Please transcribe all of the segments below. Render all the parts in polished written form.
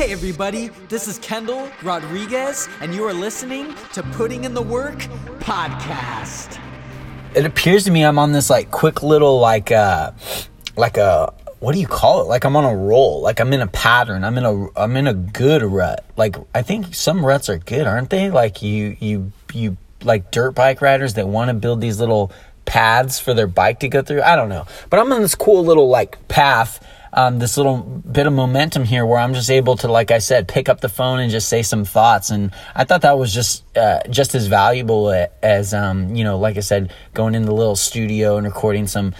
Hey everybody, this is Kendall Rodriguez, and you are listening to Putting in the Work Podcast. It appears to me I'm on this quick little what do you call it? Like I'm on a roll, like I'm in a pattern, I'm in a good rut. Like I think some ruts are good, aren't they? Like you like dirt bike riders that want to build these little paths for their bike to go through. I don't know, but I'm on this cool little path. This little bit of momentum here where I'm just able to, like I said, pick up the phone and just say some thoughts. And I thought that was just as valuable as, like I said, going in the little studio and recording some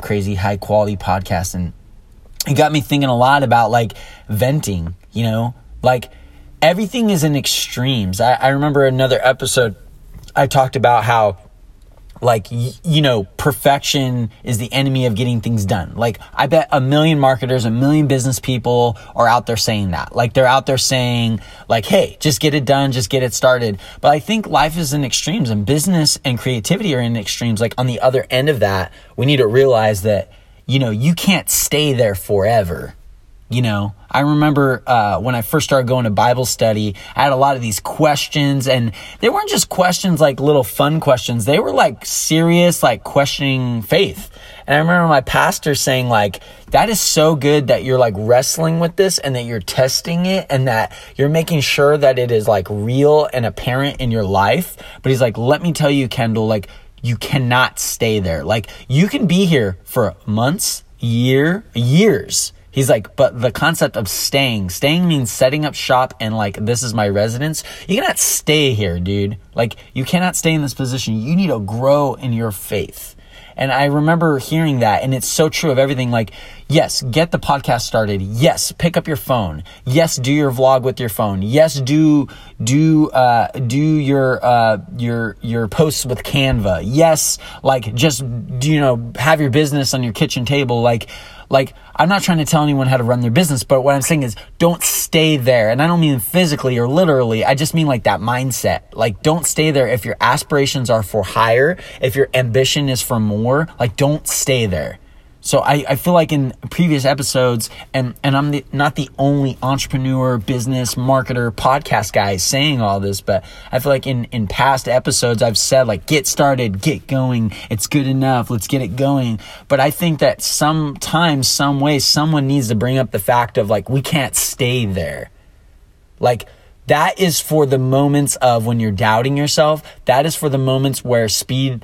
crazy high quality podcast. And it got me thinking a lot about venting, everything is in extremes. I remember another episode I talked about how perfection is the enemy of getting things done. I bet a million marketers, a million business people are out there saying that. They're out there saying, hey, just get it done, just get it started. But I think life is in extremes, and business and creativity are in extremes. On the other end of that, we need to realize that, you can't stay there forever. I remember when I first started going to Bible study, I had a lot of these questions, and they weren't just questions like little fun questions. They were serious, questioning faith. And I remember my pastor saying that is so good that you're wrestling with this and that you're testing it and that you're making sure that it is real and apparent in your life. But he's let me tell you, Kendall, you cannot stay there. You can be here for months, years. He's but the concept of staying means setting up shop and this is my residence. You cannot stay here, dude. You cannot stay in this position. You need to grow in your faith. And I remember hearing that, and it's so true of everything. Yes, get the podcast started. Yes, pick up your phone. Yes, do your vlog with your phone. Yes, do your posts with Canva. Yes, just have your business on your kitchen table. I'm not trying to tell anyone how to run their business, but what I'm saying is don't stay there. And I don't mean physically or literally. I just mean that mindset. Don't stay there. If your aspirations are for higher, if your ambition is for more, don't stay there. So I feel in previous episodes, and I'm not the only entrepreneur, business, marketer, podcast guy saying all this, but I feel in past episodes I've said get started, get going, it's good enough, let's get it going. But I think that sometimes, some way, someone needs to bring up the fact of we can't stay there. That is for the moments of when you're doubting yourself. That is for the moments where speed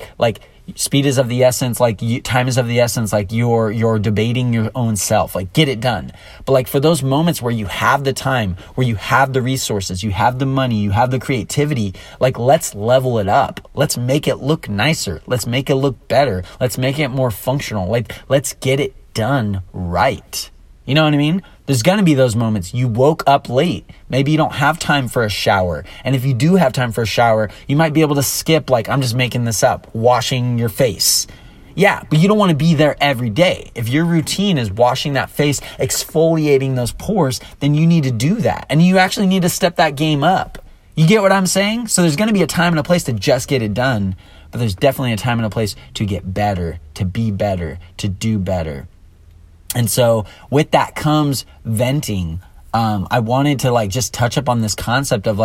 is of the essence, time is of the essence, you're debating your own self, get it done. But for those moments where you have the time, where you have the resources, you have the money, you have the creativity, let's level it up. Let's make it look nicer. Let's make it look better. Let's make it more functional. Let's get it done right. You know what I mean? There's going to be those moments. You woke up late. Maybe you don't have time for a shower. And if you do have time for a shower, you might be able to skip, I'm just making this up, washing your face. Yeah, but you don't want to be there every day. If your routine is washing that face, exfoliating those pores, then you need to do that. And you actually need to step that game up. You get what I'm saying? So there's going to be a time and a place to just get it done. But there's definitely a time and a place to get better, to be better, to do better. And so with that comes venting. I wanted to just touch up on this concept of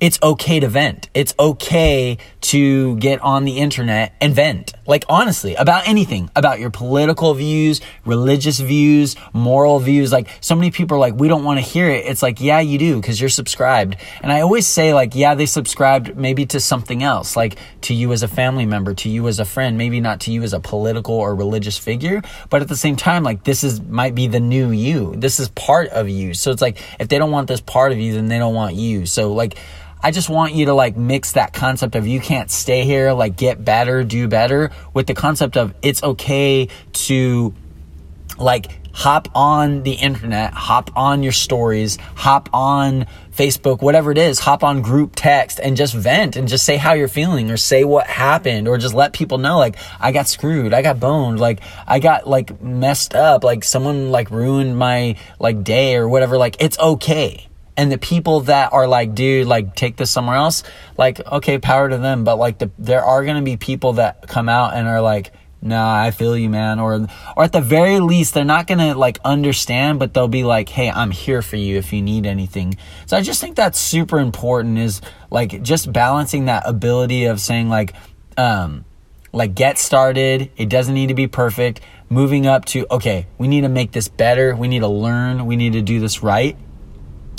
it's okay to vent. It's okay to get on the internet and vent. Honestly, about anything, about your political views, religious views, moral views. So many people are we don't want to hear it. It's yeah, you do, because you're subscribed. And I always say yeah, they subscribed maybe to something else, to you as a family member, to you as a friend, maybe not to you as a political or religious figure. But at the same time, this might be the new you. This is part of you. So it's if they don't want this part of you, then they don't want you. So I just want you to mix that concept of you can't stay here, get better, do better, with the concept of it's okay to hop on the internet, hop on your stories, hop on Facebook, whatever it is, hop on group text and just vent and just say how you're feeling or say what happened or just let people know I got screwed, I got boned, I got messed up, someone ruined my day or whatever, it's okay. And the people that are dude, take this somewhere else, okay, power to them. But there are going to be people that come out and are Nah, I feel you, man. Or at the very least, they're not going to like understand, but they'll be like, hey, I'm here for you if you need anything. So I just think that's super important, is like just balancing that ability of saying like get started. It doesn't need to be perfect. Moving up to, okay, we need to make this better. We need to learn. We need to do this right.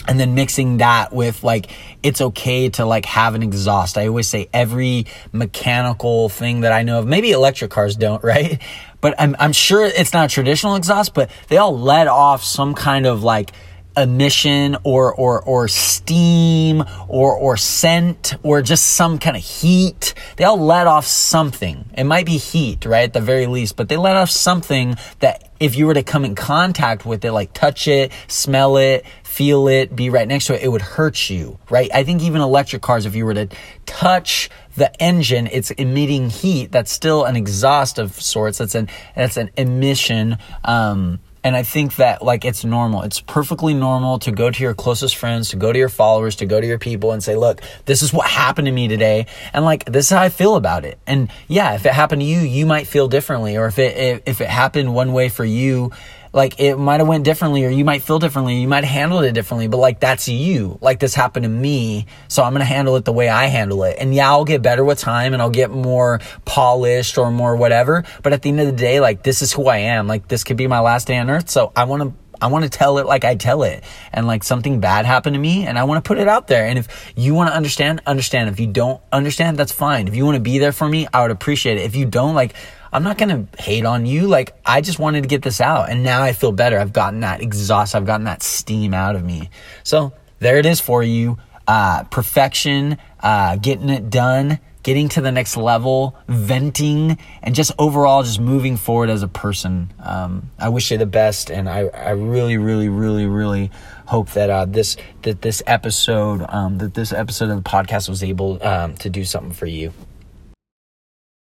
And then mixing that with like, it's okay to like have an exhaust. I always say every mechanical thing that I know of, maybe electric cars don't, right? But I'm sure it's not a traditional exhaust, but they all let off some kind of like emission or steam or scent or just some kind of heat. They all let off something. It might be heat, right? At the very least, but they let off something that if you were to come in contact with it, like touch it, smell it, feel it, be right next to it, it would hurt you, right? I think even electric cars, if you were to touch the engine, it's emitting heat. That's still an exhaust of sorts. That's an emission. And I think that like it's normal. It's perfectly normal to go to your closest friends, to go to your followers, to go to your people and say, look, this is what happened to me today. And like, this is how I feel about it. And yeah, if it happened to you, you might feel differently. Or if it happened one way for you, like it might have went differently, or you might feel differently, you might have handled it differently, but like that's you. Like this happened to me, so I'm going to handle it the way I handle it. And yeah, I'll get better with time and I'll get more polished or more whatever, but at the end of the day, like this is who I am. Like this could be my last day on earth, so I want to tell it like I tell it. And like something bad happened to me and I want to put it out there. And if you want to understand. If you don't understand, that's fine. If you want to be there for me, I would appreciate it. If you don't, like I'm not going to hate on you. Like I just wanted to get this out and now I feel better. I've gotten that exhaust. I've gotten that steam out of me. So there it is for you. Perfection, getting it done, getting to the next level, venting, and just overall just moving forward as a person. I wish you the best, and I really, really, really, really hope that this episode of the podcast was able to do something for you.